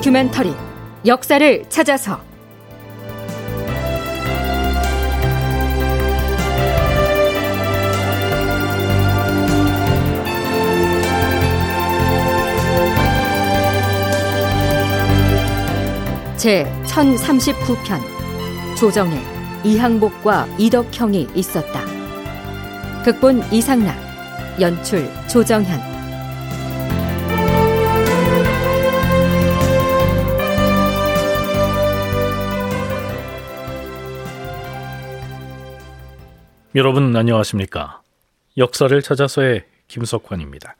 다큐멘터리 역사를 찾아서 제1039편 조정현, 이항복과 이덕형이 있었다. 극본 이상락, 연출 조정현. 여러분 안녕하십니까? 역사를 찾아서의 김석환입니다.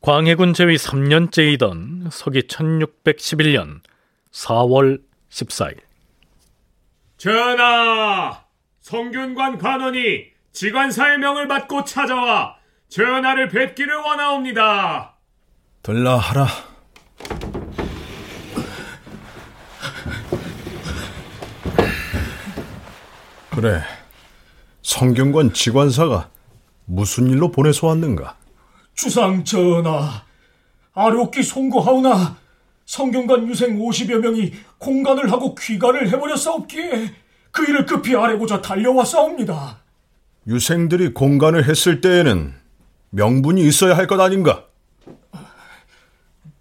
광해군 제위 3년째이던 서기 1611년 4월 14일, 전하! 성균관 관원이 지관사의 명을 받고 찾아와 전하를 뵙기를 원하옵니다. 들라하라. 그래, 성균관 지관사가 무슨 일로 보내서 왔는가? 주상 전하, 아뢰옵기 송구하오나 성균관 유생 50여 명이 공간을 하고 귀가를 해버렸사옵기에 그 일을 급히 아뢰고자 달려왔사옵니다. 유생들이 공간을 했을 때에는 명분이 있어야 할 것 아닌가?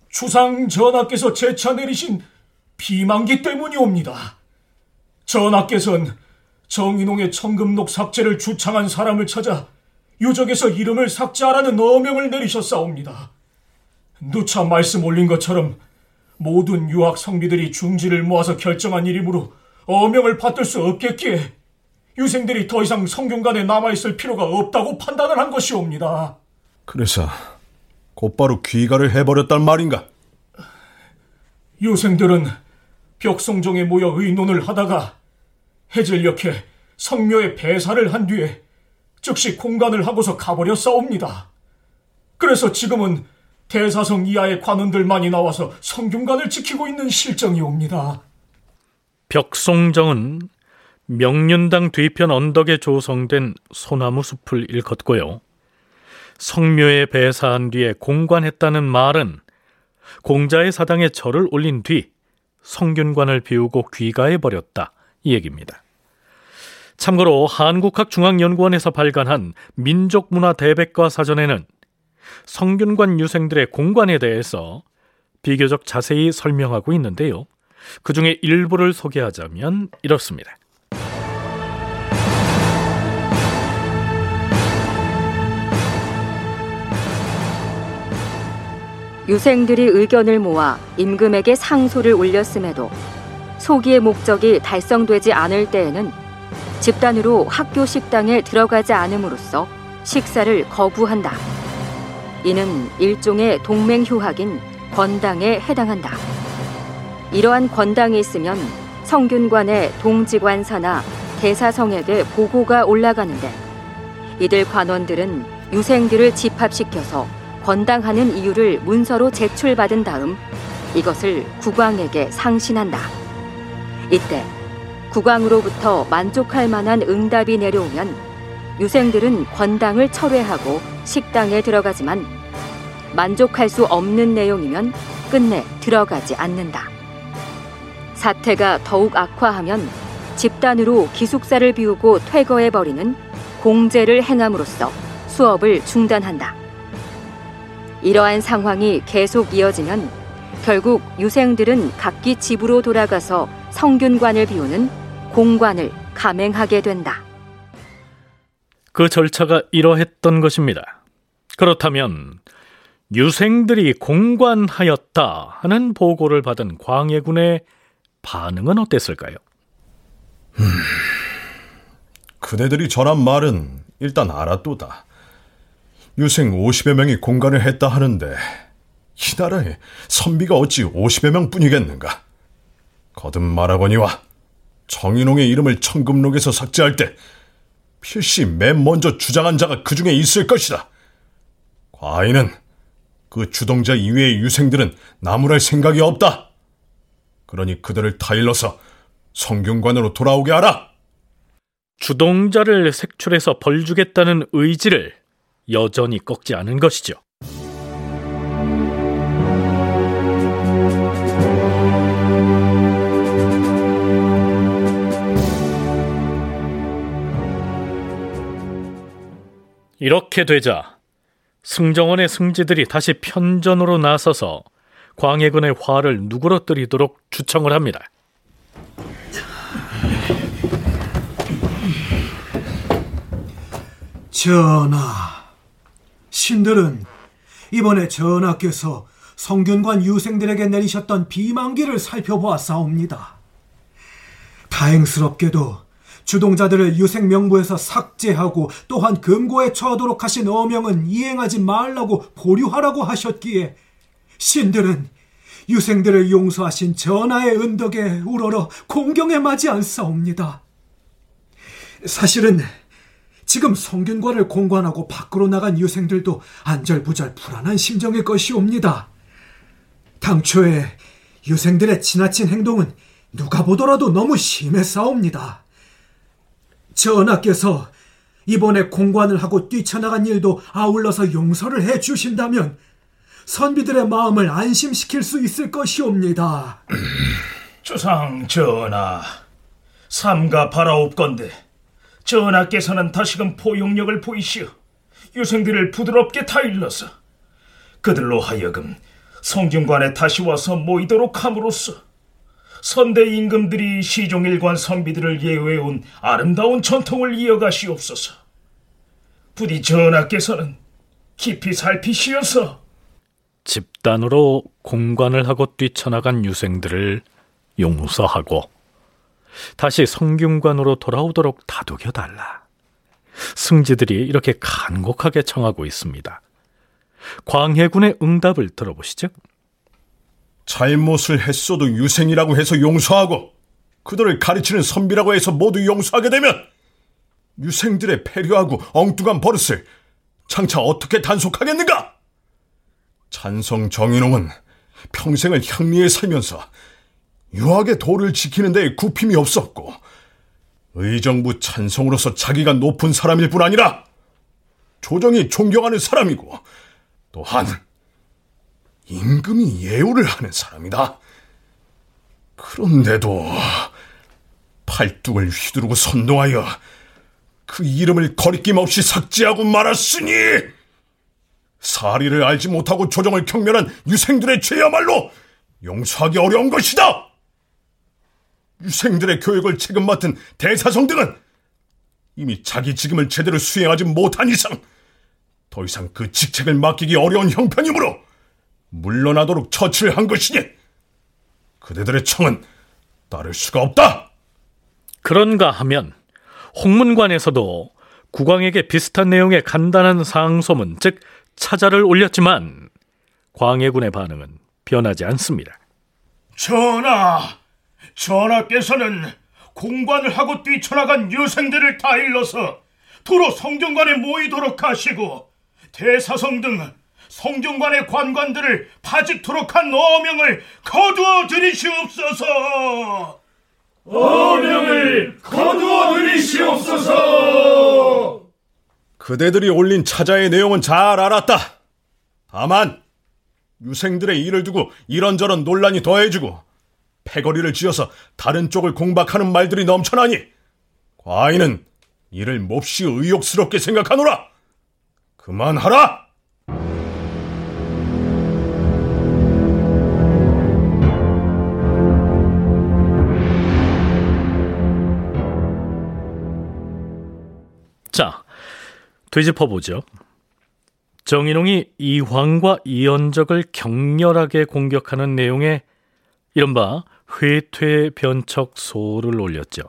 주상 전하께서 재차 내리신 비만기 때문이옵니다. 전하께서는 정인홍의 청금록 삭제를 주창한 사람을 찾아 유적에서 이름을 삭제하라는 어명을 내리셨사옵니다. 누차 말씀 올린 것처럼 모든 유학 성비들이 중지를 모아서 결정한 일이므로 어명을 받들 수 없겠기에 유생들이 더 이상 성균관에 남아있을 필요가 없다고 판단을 한 것이옵니다. 그래서 곧바로 귀가를 해버렸단 말인가? 유생들은 벽성정에 모여 의논을 하다가 해질녘에 성묘에 배사를 한 뒤에 즉시 공간을 하고서 가버렸사옵니다. 그래서 지금은 대사성 이하의 관원들만이 나와서 성균관을 지키고 있는 실정이옵니다. 벽송정은 명륜당 뒤편 언덕에 조성된 소나무 숲을 일컫고요, 성묘에 배사한 뒤에 공관했다는 말은 공자의 사당에 절을 올린 뒤 성균관을 비우고 귀가해버렸다, 이 얘기입니다. 참고로 한국학중앙연구원에서 발간한 민족문화대백과 사전에는 성균관 유생들의 공관에 대해서 비교적 자세히 설명하고 있는데요, 그 중에 일부를 소개하자면 이렇습니다. 유생들이 의견을 모아 임금에게 상소를 올렸음에도 소기의 목적이 달성되지 않을 때에는 집단으로 학교 식당에 들어가지 않음으로써 식사를 거부한다. 이는 일종의 동맹휴학인 권당에 해당한다. 이러한 권당이 있으면 성균관의 동지관사나 대사성에게 보고가 올라가는데, 이들 관원들은 유생들을 집합시켜서 권당하는 이유를 문서로 제출받은 다음 이것을 국왕에게 상신한다. 이때 국왕으로부터 만족할 만한 응답이 내려오면 유생들은 권당을 철회하고 식당에 들어가지만, 만족할 수 없는 내용이면 끝내 들어가지 않는다. 사태가 더욱 악화하면 집단으로 기숙사를 비우고 퇴거해버리는 공제를 행함으로써 수업을 중단한다. 이러한 상황이 계속 이어지면 결국 유생들은 각기 집으로 돌아가서 성균관을 비우는 공관을 감행하게 된다. 그 절차가 이러했던 것입니다. 그렇다면 유생들이 공관하였다 하는 보고를 받은 광해군의 반응은 어땠을까요? 그대들이 전한 말은 일단 알았도다. 유생 50여 명이 공관을 했다 하는데 이 나라에 선비가 어찌 50여 명뿐이겠는가? 거듭 말하거니와 정인홍의 이름을 청금록에서 삭제할 때 필시 맨 먼저 주장한 자가 그 중에 있을 것이다. 과인은 그 주동자 이외의 유생들은 나무랄 생각이 없다. 그러니 그들을 타일러서 성균관으로 돌아오게 하라. 주동자를 색출해서 벌주겠다는 의지를 여전히 꺾지 않은 것이죠. 이렇게 되자 승정원의 승지들이 다시 편전으로 나서서 광해군의 화를 누그러뜨리도록 주청을 합니다. 전하, 신들은 이번에 전하께서 성균관 유생들에게 내리셨던 비만기를 살펴보았사옵니다. 다행스럽게도 주동자들을 유생 명부에서 삭제하고 또한 금고에 처하도록 하신 어명은 이행하지 말라고 보류하라고 하셨기에 신들은 유생들을 용서하신 전하의 은덕에 우러러 공경에 마지 않사옵니다. 사실은 지금 성균관을 공관하고 밖으로 나간 유생들도 안절부절 불안한 심정일 것이옵니다. 당초에 유생들의 지나친 행동은 누가 보더라도 너무 심했사옵니다. 전하께서 이번에 공관을 하고 뛰쳐나간 일도 아울러서 용서를 해주신다면 선비들의 마음을 안심시킬 수 있을 것이옵니다. 주상 전하, 삼가 바라옵건대 전하께서는 다시금 포용력을 보이시어 유생들을 부드럽게 타일러서 그들로 하여금 성균관에 다시 와서 모이도록 함으로써 선대 임금들이 시종일관 선비들을 예우해온 아름다운 전통을 이어가시옵소서. 부디 전하께서는 깊이 살피시어서. 집단으로 공관을 하고 뛰쳐나간 유생들을 용서하고 다시 성균관으로 돌아오도록 다독여달라. 승지들이 이렇게 간곡하게 청하고 있습니다. 광해군의 응답을 들어보시죠. 잘못을 했어도 유생이라고 해서 용서하고 그들을 가르치는 선비라고 해서 모두 용서하게 되면 유생들의 패려하고 엉뚱한 버릇을 장차 어떻게 단속하겠는가? 찬성 정인홍은 평생을 향리에 살면서 유학의 도를 지키는 데에 굽힘이 없었고 의정부 찬성으로서 자기가 높은 사람일 뿐 아니라 조정이 존경하는 사람이고 또한 임금이 예우를 하는 사람이다. 그런데도 팔뚝을 휘두르고 선동하여 그 이름을 거리낌 없이 삭제하고 말았으니 사리를 알지 못하고 조정을 경멸한 유생들의 죄야말로 용서하기 어려운 것이다. 유생들의 교육을 책임 맡은 대사성 등은 이미 자기 직임을 제대로 수행하지 못한 이상 더 이상 그 직책을 맡기기 어려운 형편이므로 물러나도록 처치를 한 것이니 그대들의 청은 따를 수가 없다. 그런가 하면 홍문관에서도 국왕에게 비슷한 내용의 간단한 상소문, 즉 차자를 올렸지만 광해군의 반응은 변하지 않습니다. 전하께서는 공관을 하고 뛰쳐나간 유생들을 다 일러서 도로 성균관에 모이도록 하시고 대사성 등 성균관의 관관들을 파직토록 한 어명을 거두어 드리시옵소서. 어명을 거두어 드리시옵소서. 그대들이 올린 차자의 내용은 잘 알았다. 다만 유생들의 일을 두고 이런저런 논란이 더해지고 패거리를 지어서 다른 쪽을 공박하는 말들이 넘쳐나니 과인은 이를 몹시 의욕스럽게 생각하노라. 그만하라. 자, 되짚어보죠. 정인홍이 이황과 이연적을 격렬하게 공격하는 내용의 이른바 회퇴 변척소를 올렸죠.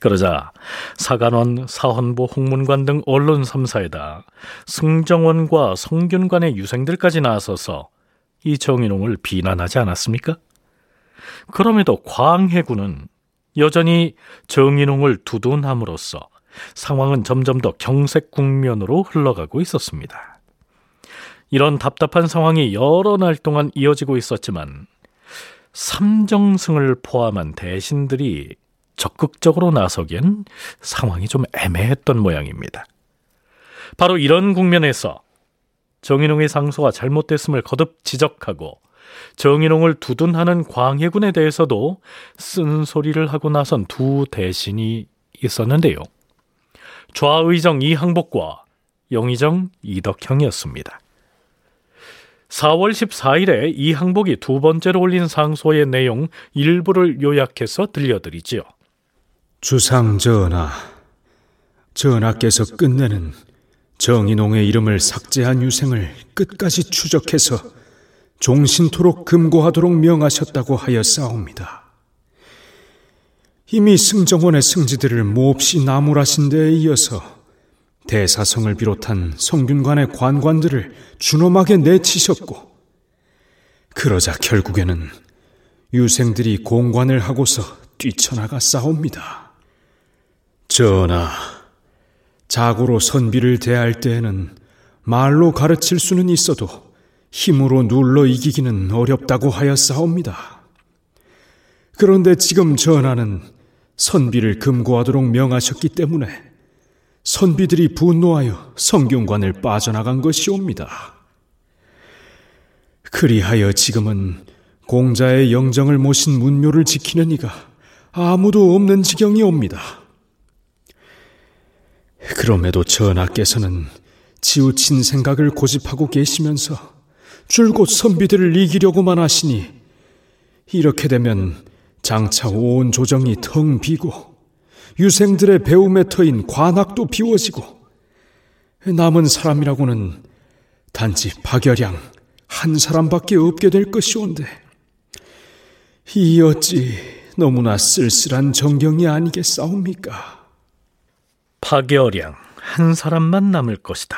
그러자 사간원, 사헌부, 홍문관 등 언론 3사에다 승정원과 성균관의 유생들까지 나서서 이 정인홍을 비난하지 않았습니까? 그럼에도 광해군은 여전히 정인홍을 두둔함으로써 상황은 점점 더 경색 국면으로 흘러가고 있었습니다. 이런 답답한 상황이 여러 날 동안 이어지고 있었지만 삼정승을 포함한 대신들이 적극적으로 나서기엔 상황이 좀 애매했던 모양입니다. 바로 이런 국면에서 정인홍의 상소가 잘못됐음을 거듭 지적하고 정인홍을 두둔하는 광해군에 대해서도 쓴소리를 하고 나선 두 대신이 있었는데요. 좌의정 이항복과 용의정 이덕형이었습니다. 4월 14일에 이항복이 두 번째로 올린 상소의 내용 일부를 요약해서 들려드리지요. 주상 전하, 전하께서 끝내는 정인홍의 이름을 삭제한 유생을 끝까지 추적해서 종신토록 금고하도록 명하셨다고 하였사옵니다. 이미 승정원의 승지들을 몹시 나무라신 데에 이어서 대사성을 비롯한 성균관의 관관들을 준엄하게 내치셨고, 그러자 결국에는 유생들이 공관을 하고서 뛰쳐나가 싸웁니다. 전하, 자고로 선비를 대할 때에는 말로 가르칠 수는 있어도 힘으로 눌러 이기기는 어렵다고 하였사옵니다. 그런데 지금 전하는 선비를 금고하도록 명하셨기 때문에 선비들이 분노하여 성균관을 빠져나간 것이옵니다. 그리하여 지금은 공자의 영정을 모신 문묘를 지키는 이가 아무도 없는 지경이옵니다. 그럼에도 전하께서는 치우친 생각을 고집하고 계시면서 줄곧 선비들을 이기려고만 하시니, 이렇게 되면 장차 온 조정이 텅 비고 유생들의 배움에 터인 관학도 비워지고, 남은 사람이라고는 단지 박여량 한 사람밖에 없게 될 것이온데, 이 어찌 너무나 쓸쓸한 정경이 아니겠사옵니까? 박여량 한 사람만 남을 것이다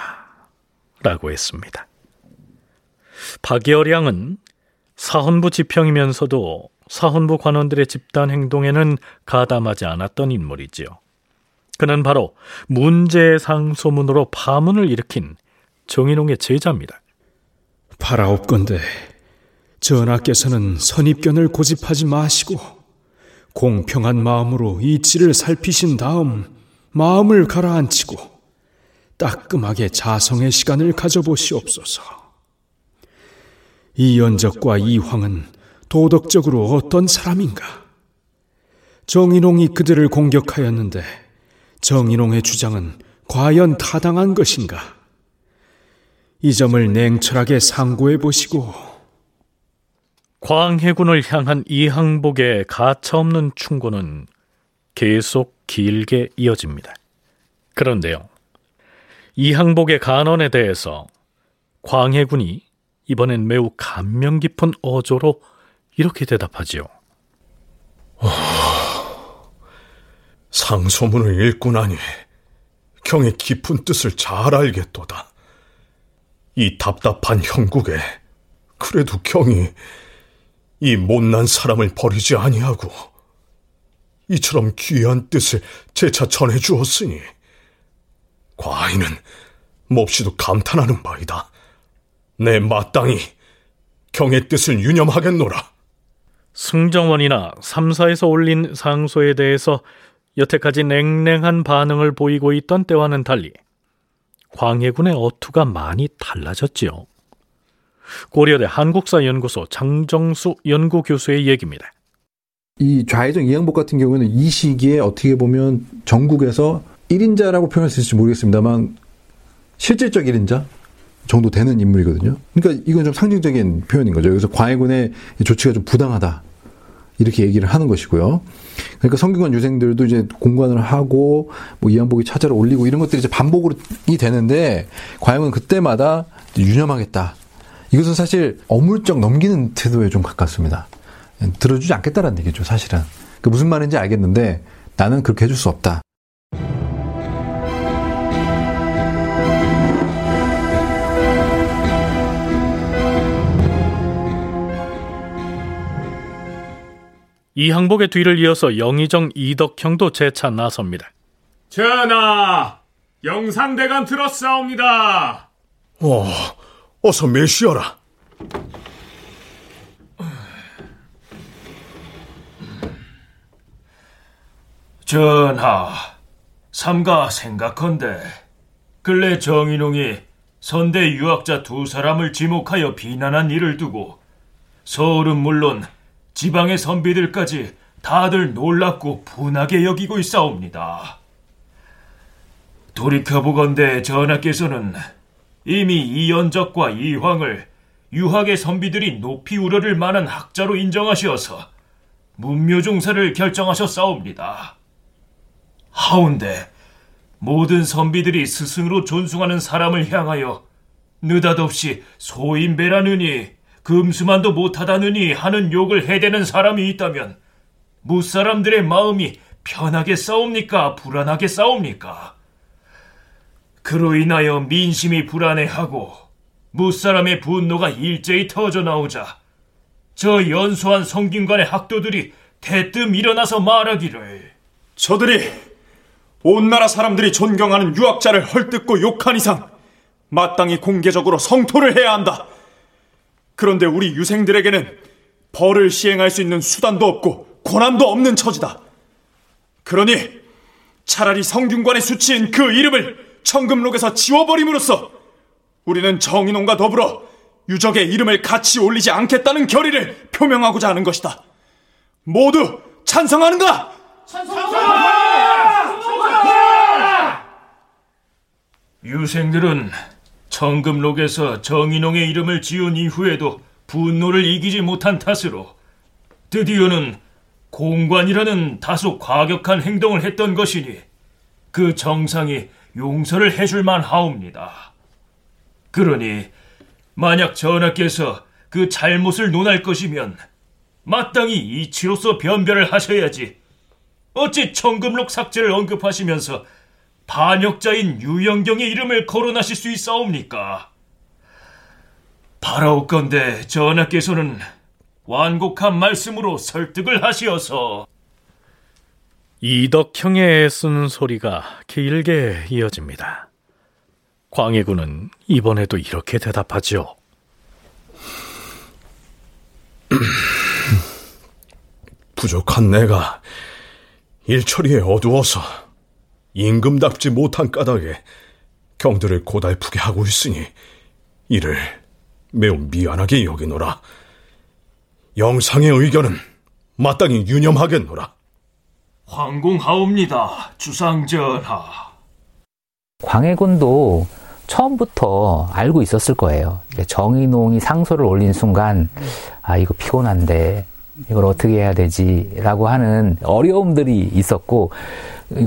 라고 했습니다. 박여량은 사헌부 지평이면서도 사헌부 관원들의 집단 행동에는 가담하지 않았던 인물이지요. 그는 바로 문제의 상소문으로 파문을 일으킨 정인홍의 제자입니다. 바라옵건대 전하께서는 선입견을 고집하지 마시고 공평한 마음으로 이치를 살피신 다음 마음을 가라앉히고 따끔하게 자성의 시간을 가져보시옵소서. 이연적과 이황은 도덕적으로 어떤 사람인가? 정인홍이 그들을 공격하였는데 정인홍의 주장은 과연 타당한 것인가? 이 점을 냉철하게 상고해 보시고. 광해군을 향한 이항복의 가차없는 충고는 계속 길게 이어집니다. 그런데요, 이항복의 간언에 대해서 광해군이 이번엔 매우 감명 깊은 어조로 이렇게 대답하지요. 상소문을 읽고 나니 경의 깊은 뜻을 잘 알겠도다. 이 답답한 형국에 그래도 경이 이 못난 사람을 버리지 아니하고 이처럼 귀한 뜻을 재차 전해주었으니 과인은 몹시도 감탄하는 바이다. 내 마땅히 경의 뜻을 유념하겠노라. 승정원이나 3사에서 올린 상소에 대해서 여태까지 냉랭한 반응을 보이고 있던 때와는 달리 광해군의 어투가 많이 달라졌지요. 고려대 한국사연구소 장정수 연구교수의 얘기입니다. 이 좌회정 이항복 같은 경우에는 이 시기에 어떻게 보면 전국에서 1인자라고 표현할 수 있을지 모르겠습니다만 실질적 1인자 정도 되는 인물이거든요. 그러니까 이건 좀 상징적인 표현인 거죠. 여기서 광해군의 조치가 좀 부당하다 이렇게 얘기를 하는 것이고요. 그러니까 성균관 유생들도 이제 공관을 하고 뭐 이항복이 차자를 올리고 이런 것들이 이제 반복으로 되는데 광해군은 그때마다 유념하겠다. 이것은 사실 어물쩍 넘기는 태도에 좀 가깝습니다. 들어주지 않겠다라는 얘기죠, 사실은. 그러니까 무슨 말인지 알겠는데 나는 그렇게 해줄 수 없다. 이항복의 뒤를 이어서 영의정 이덕형도 재차 나섭니다. 전하, 영상대감 들었사옵니다. 어서 메시어라. 전하, 삼가 생각컨대 근래 정인홍이 선대 유학자 두 사람을 지목하여 비난한 일을 두고 서울은 물론 지방의 선비들까지 다들 놀랍고 분하게 여기고 있사옵니다. 돌이켜보건대 전하께서는 이미 이연적과 이황을 유학의 선비들이 높이 우러를 만한 학자로 인정하시어서 문묘종사를 결정하셨사옵니다. 하운데 모든 선비들이 스승으로 존숭하는 사람을 향하여 느닷없이 소인배라느니 금수만도 못하다느니 하는 욕을 해대는 사람이 있다면 무사람들의 마음이 편하게 싸웁니까? 불안하게 싸웁니까? 그로 인하여 민심이 불안해하고 무사람의 분노가 일제히 터져나오자 저 연소한 성균관의 학도들이 대뜸 일어나서 말하기를, 저들이 온 나라 사람들이 존경하는 유학자를 헐뜯고 욕한 이상 마땅히 공개적으로 성토를 해야 한다. 그런데 우리 유생들에게는 벌을 시행할 수 있는 수단도 없고 권한도 없는 처지다. 그러니 차라리 성균관의 수치인 그 이름을 청금록에서 지워버림으로써 우리는 정인홍과 더불어 유적의 이름을 같이 올리지 않겠다는 결의를 표명하고자 하는 것이다. 모두 찬성하는가? 찬성하라! 찬성하라! 유생들은 청금록에서 정인홍의 이름을 지운 이후에도 분노를 이기지 못한 탓으로 드디어는 공관이라는 다소 과격한 행동을 했던 것이니 그 정상이 용서를 해줄 만하옵니다. 그러니 만약 전하께서 그 잘못을 논할 것이면 마땅히 이치로서 변별을 하셔야지 어찌 청금록 삭제를 언급하시면서 반역자인 유영경의 이름을 거론하실 수 있사옵니까? 바라옵건대 전하께서는 완곡한 말씀으로 설득을 하시어서. 이덕형의 애쓴 소리가 길게 이어집니다. 광해군은 이번에도 이렇게 대답하지요. 부족한 내가 일처리에 어두워서 임금답지 못한 까닭에 경들을 고달프게 하고 있으니 이를 매우 미안하게 여기노라. 영상의 의견은 마땅히 유념하겠노라. 황공하옵니다, 주상전하. 광해군도 처음부터 알고 있었을 거예요. 정인홍이 상소를 올린 순간 아 이거 피곤한데 이걸 어떻게 해야 되지라고 하는 어려움들이 있었고,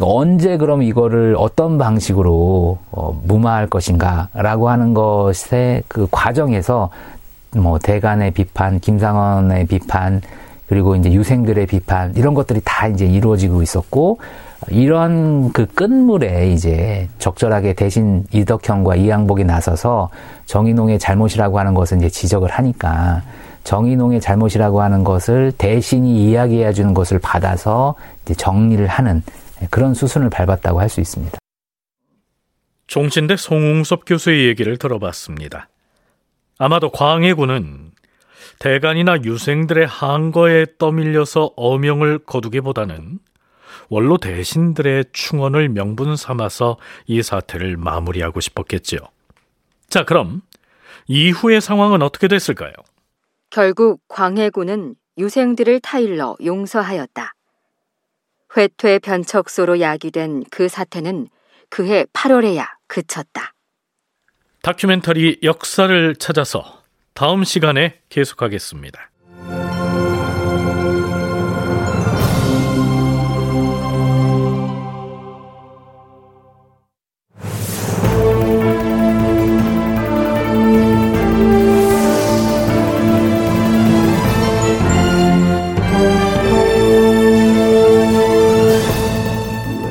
언제 그럼 이거를 어떤 방식으로 무마할 것인가라고 하는 것의 그 과정에서 뭐 대간의 비판, 김상헌의 비판, 그리고 이제 유생들의 비판, 이런 것들이 다 이제 이루어지고 있었고, 이런 그 끝물에 이제 적절하게 대신 이덕형과 이항복이 나서서 정인홍의 잘못이라고 하는 것은 이제 지적을 하니까 정인홍의 잘못이라고 하는 것을 대신이 이야기해 주는 것을 받아서 이제 정리를 하는 그런 수순을 밟았다고 할 수 있습니다. 종친대 송웅섭 교수의 얘기를 들어봤습니다. 아마도 광해군은 대간이나 유생들의 항거에 떠밀려서 어명을 거두기보다는 원로 대신들의 충언을 명분 삼아서 이 사태를 마무리하고 싶었겠지요. 자, 그럼 이후의 상황은 어떻게 됐을까요? 결국 광해군은 유생들을 타일러 용서하였다. 회퇴 변척소로 야기된 그 사태는 그해 8월에야 그쳤다. 다큐멘터리 역사를 찾아서 다음 시간에 계속하겠습니다.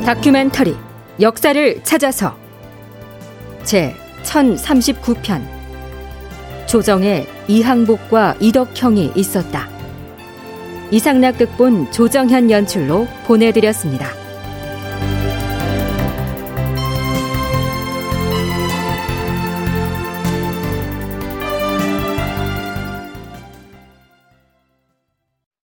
다큐멘터리 역사를 찾아서 제 1039편 조정에 이항복과 이덕형이 있었다. 이상락 극본, 조정현 연출로 보내드렸습니다.